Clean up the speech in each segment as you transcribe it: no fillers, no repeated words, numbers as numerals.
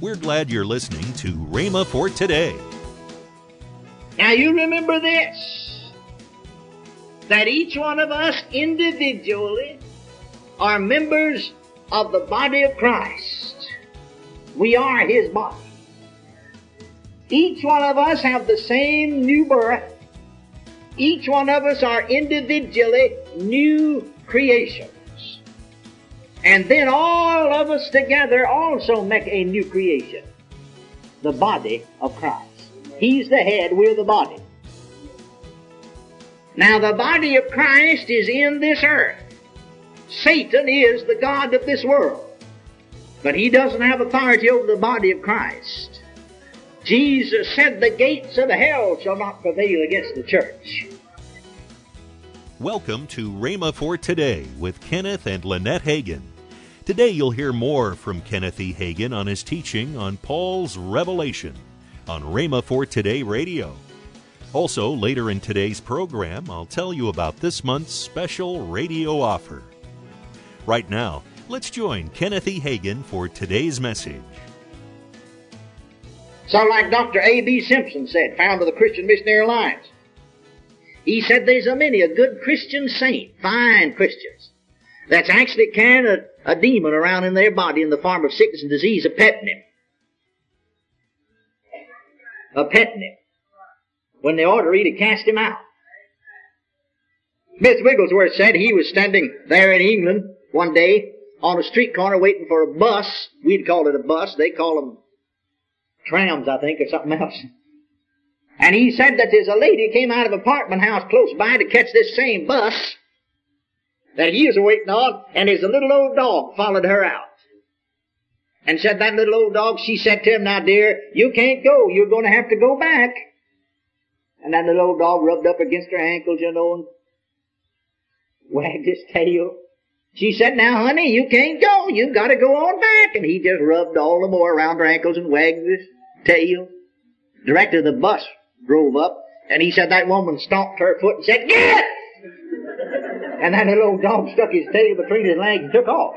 We're glad you're listening to Rhema for Today. Now you remember this, that each one of us individually are members of the body of Christ. We are His body. Each one of us have the same new birth. Each one of us are individually new creations. And then all of us together also make a new creation, the body of Christ. He's the head, we're the body. Now the body of Christ is in this earth. Satan is the god of this world, but he doesn't have authority over the body of Christ. Jesus said, the gates of hell shall not prevail against the church. Welcome to Rhema for Today with Kenneth and Lynette Hagin. Today you'll hear more from Kenneth E. Hagin on his teaching on Paul's Revelation on Rhema for Today Radio. Also, later in today's program, I'll tell you about this month's special radio offer. Right now, let's join Kenneth E. Hagin for today's message. So like Dr. A.B. Simpson said, founder of the Christian Missionary Alliance, he said there's a many, a good Christian saint, fine Christians, that's actually carrying a demon around in their body in the form of sickness and disease, a pet name. When they ought to read it, cast him out. Miss Wigglesworth said he was standing there in England one day on a street corner waiting for a bus. We'd call it a bus. They call them trams, I think, or something else. And he said that there's a lady came out of an apartment house close by to catch this same bus that he was waiting on, and his little old dog followed her out. And said that little old dog, she said to him, now dear, you can't go. You're going to have to go back. And that little old dog rubbed up against her ankles, you know, and wagged his tail. She said, now honey, you can't go. You've got to go on back. And he just rubbed all the more around her ankles and wagged his tail. Director of the bus drove up, and he said that woman stomped her foot and said, get! And that little old dog stuck his tail between his legs and took off.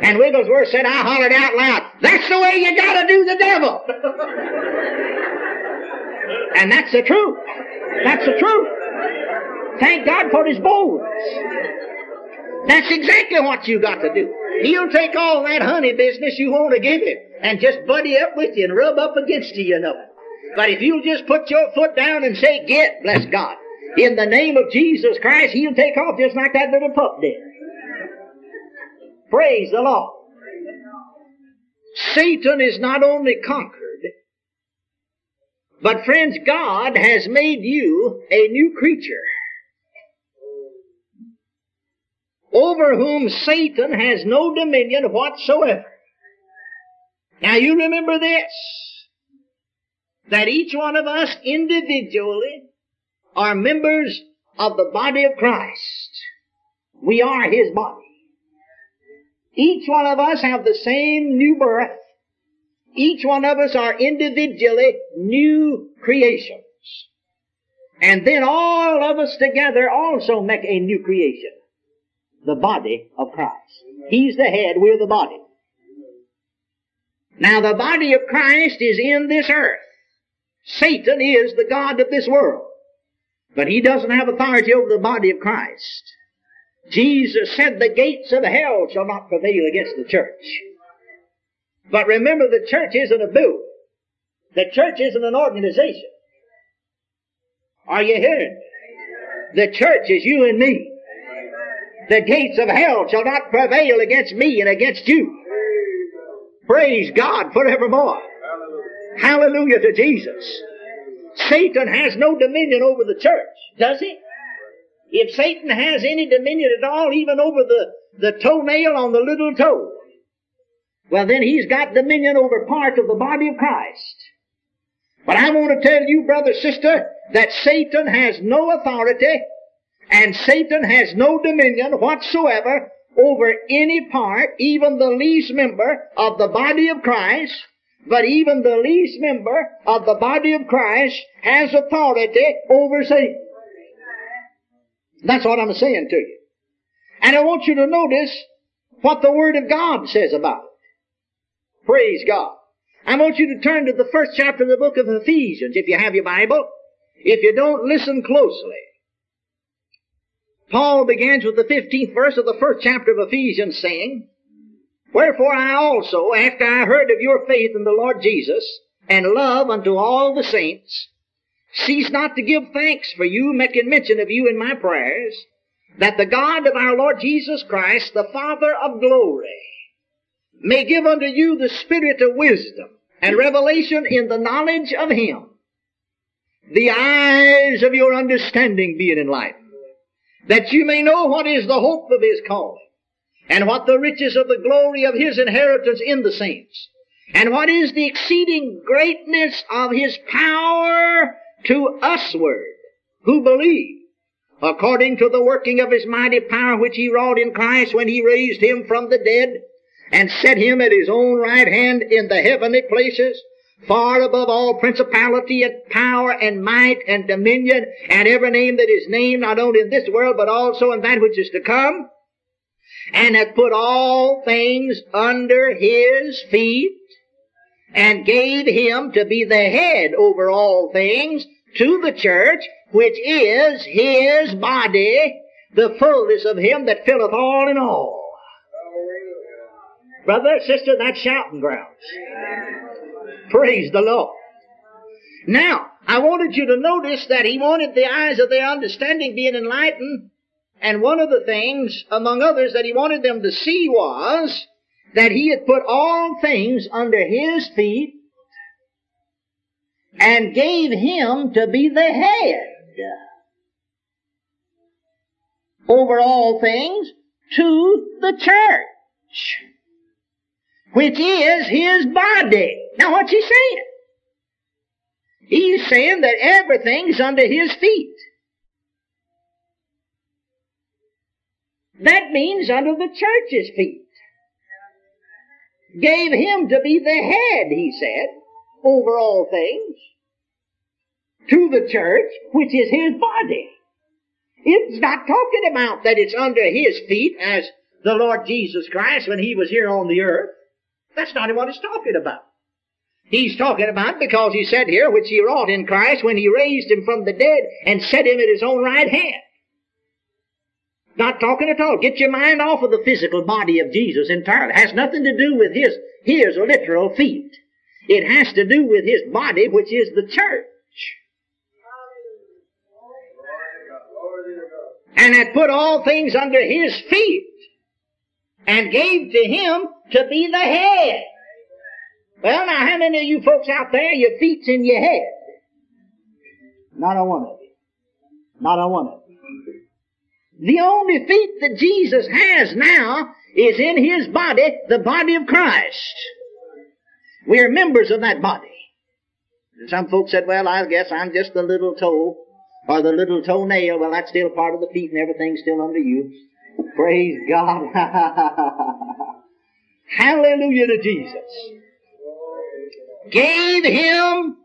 And Wigglesworth said, I hollered out loud, that's the way you got to do the devil! And that's the truth. That's the truth. Thank God for His boldness. That's exactly what you got to do. He'll take all that honey business you want to give him and just buddy up with you and rub up against you, you know. But if you'll just put your foot down and say, get, bless God, in the name of Jesus Christ, he'll take off just like that little pup did. Praise the Lord. Satan is not only conquered, but friends, God has made you a new creature, over whom Satan has no dominion whatsoever. Now you remember this, that each one of us individually are members of the body of Christ. We are His body. Each one of us have the same new birth. Each one of us are individually new creations. And then all of us together also make a new creation, the body of Christ. He's the head, we're the body. Now the body of Christ is in this earth. Satan is the god of this world, but he doesn't have authority over the body of Christ. Jesus said, the gates of hell shall not prevail against the church. But remember, the church isn't a building. The church isn't an organization. Are you hearing me? The church is you and me. The gates of hell shall not prevail against me and against you. Praise God forevermore. Hallelujah to Jesus. Satan has no dominion over the church, does he? If Satan has any dominion at all, even over the toenail on the little toe, well then he's got dominion over part of the body of Christ. But I want to tell you, brother, sister, that Satan has no authority and Satan has no dominion whatsoever over any part, even the least member of the body of Christ. But even the least member of the body of Christ has authority over Satan. That's what I'm saying to you. And I want you to notice what the Word of God says about it. Praise God. I want you to turn to the first chapter of the book of Ephesians, if you have your Bible. If you don't, listen closely. Paul begins with the 15th verse of the first chapter of Ephesians, saying, "Wherefore I also, after I heard of your faith in the Lord Jesus, and love unto all the saints, cease not to give thanks for you, making mention of you in my prayers, that the God of our Lord Jesus Christ, the Father of glory, may give unto you the spirit of wisdom and revelation in the knowledge of him, the eyes of your understanding being enlightened, that you may know what is the hope of his calling, and what the riches of the glory of his inheritance in the saints, and what is the exceeding greatness of his power to usward, who believe, according to the working of his mighty power which he wrought in Christ when he raised him from the dead, and set him at his own right hand in the heavenly places, far above all principality and power and might and dominion, and every name that is named, not only in this world, but also in that which is to come, and hath put all things under his feet, and gave him to be the head over all things to the church, which is his body, the fullness of him that filleth all in all." Brother, sister, that's shouting grounds. Praise the Lord. Now, I wanted you to notice that he wanted the eyes of their understanding being enlightened, and one of the things, among others, that he wanted them to see was that he had put all things under his feet and gave him to be the head over all things to the church, which is his body. Now what's he saying? He's saying that everything's under his feet. That means under the church's feet. Gave him to be the head, he said, over all things, to the church, which is his body. It's not talking about that it's under his feet as the Lord Jesus Christ when he was here on the earth. That's not what he's talking about. He's talking about, because he said here, which he wrought in Christ when he raised him from the dead and set him at his own right hand. Not talking at all. Get your mind off of the physical body of Jesus entirely. It has nothing to do with his literal feet. It has to do with his body, which is the church. And had put all things under his feet and gave to him to be the head. Well, now, how many of you folks out there, your feet's in your head? Not on one of you. Not on one of you. The only feet that Jesus has now is in his body, the body of Christ. We are members of that body. Some folks said, "Well, I guess I'm just the little toe or the little toenail." Well, that's still part of the feet, and everything's still under you. Praise God. Hallelujah to Jesus. Gave him,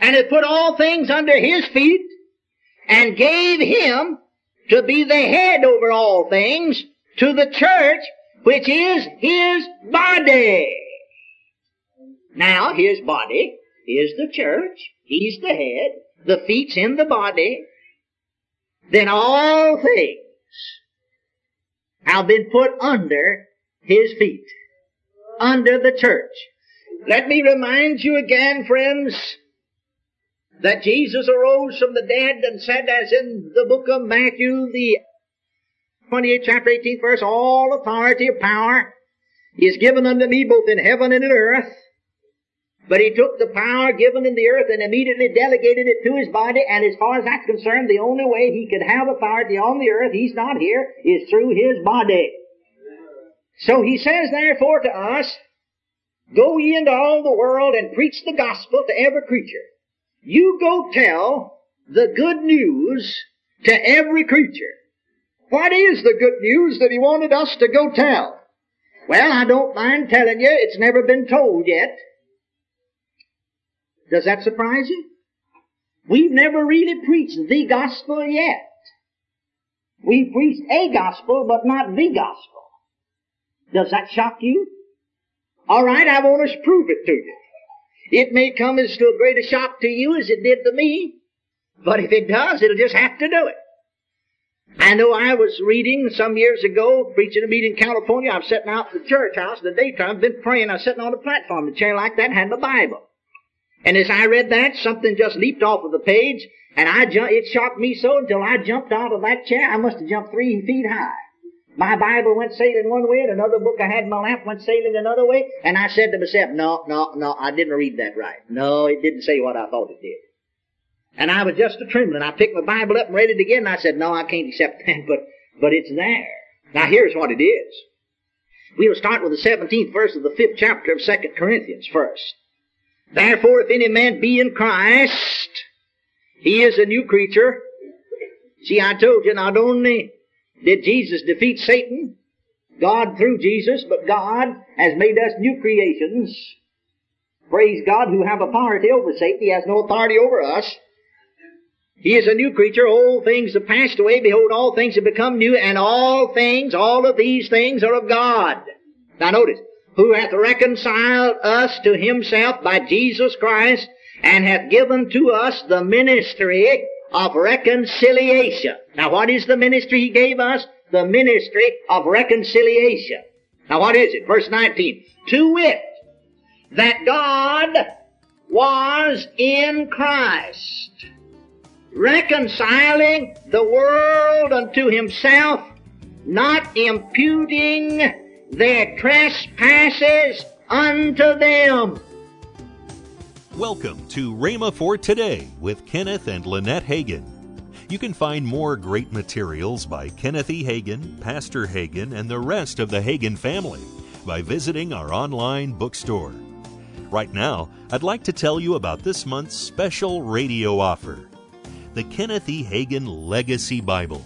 and it put all things under his feet, and gave him to be the head over all things to the church, which is his body. Now, his body is the church. He's the head. The feet's in the body. Then all things have been put under his feet, under the church. Let me remind you again, friends, that Jesus arose from the dead and said, as in the book of Matthew, the 28th chapter, 18th verse, "All authority or power is given unto me both in heaven and in earth." But he took the power given in the earth and immediately delegated it to his body, and as far as that's concerned, the only way he could have authority on the earth, he's not here, is through his body. So he says, therefore, to us, "Go ye into all the world and preach the gospel to every creature." You go tell the good news to every creature. What is the good news that he wanted us to go tell? Well, I don't mind telling you, it's never been told yet. Does that surprise you? We've never really preached the gospel yet. We've preached a gospel, but not the gospel. Does that shock you? All right, I want to prove it to you. It may come as to a greater shock to you as it did to me, but if it does, it'll just have to do it. I know I was reading some years ago, preaching a meeting in California. I'm sitting out at the church house in the daytime. I've been praying. I was sitting on a platform, a chair like that, and had my Bible. And as I read that, something just leaped off of the page, and it shocked me so until I jumped out of that chair. I must have jumped 3 feet high. My Bible went sailing one way, and another book I had in my lap went sailing another way, and I said to myself, no, I didn't read that right. No, it didn't say what I thought it did. And I was just a-trembling. I picked my Bible up and read it again, and I said, no, I can't accept that, but it's there. Now, here's what it is. We'll start with the 17th verse of the 5th chapter of 2 Corinthians first. Therefore, if any man be in Christ, he is a new creature. See, I told you, not only did Jesus defeat Satan, God through Jesus, but God has made us new creations. Praise God, who have authority over Satan. He has no authority over us. He is a new creature. Old things have passed away. Behold, all things have become new, and all things, all of these things are of God. Now notice, who hath reconciled us to himself by Jesus Christ, and hath given to us the ministry of reconciliation. Now what is the ministry he gave us? The ministry of reconciliation. Now what is it? Verse 19. To wit, that God was in Christ, reconciling the world unto himself, not imputing their trespasses unto them. Welcome to Rhema for Today with Kenneth and Lynette Hagin. You can find more great materials by Kenneth E. Hagin, Pastor Hagin, and the rest of the Hagin family by visiting our online bookstore. Right now, I'd like to tell you about this month's special radio offer: the Kenneth E. Hagin Legacy Bible.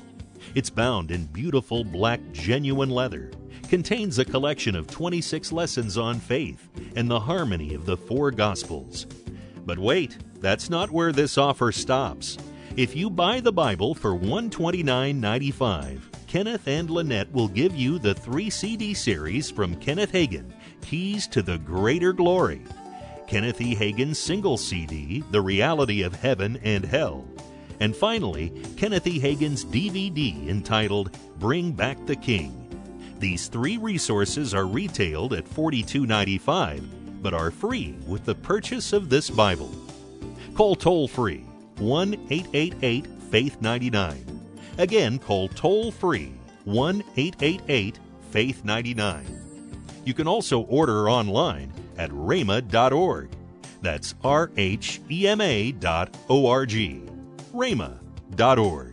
It's bound in beautiful black genuine leather, contains a collection of 26 lessons on faith and the harmony of the four Gospels. But wait, that's not where this offer stops. If you buy the Bible for $129.95, Kenneth and Lynette will give you the 3-CD series from Kenneth Hagin, Keys to the Greater Glory, Kenneth E. Hagin's single CD, The Reality of Heaven and Hell, and finally, Kenneth E. Hagin's DVD entitled Bring Back the King. These 3 resources are retailed at $42.95, but are free with the purchase of this Bible. Call toll-free 1-888-FAITH-99. Again, call toll-free 1-888-FAITH-99. You can also order online at rhema.org. That's rhema.org. Rhema.org.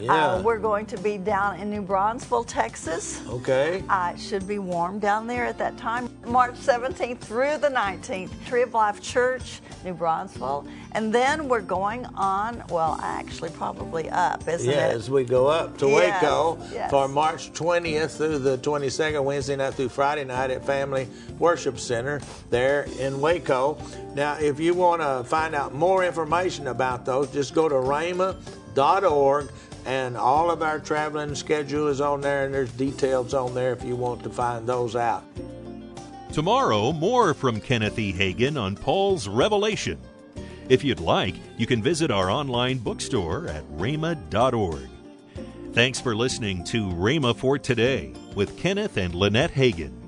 Yeah. We're going to be down in New Braunfels, Texas. Okay. It should be warm down there at that time. March 17th through the 19th, Tree of Life Church, New Braunfels. And then we're going on, well, actually probably up, isn't it? Yeah, as we go up to Waco for March 20th through the 22nd, Wednesday night through Friday night at Family Worship Center there in Waco. Now, if you want to find out more information about those, just go to rhema.org. And all of our traveling schedule is on there, and there's details on there if you want to find those out. Tomorrow, more from Kenneth E. Hagin on Paul's Revelation. If you'd like, you can visit our online bookstore at rhema.org. Thanks for listening to Rhema for Today with Kenneth and Lynette Hagin.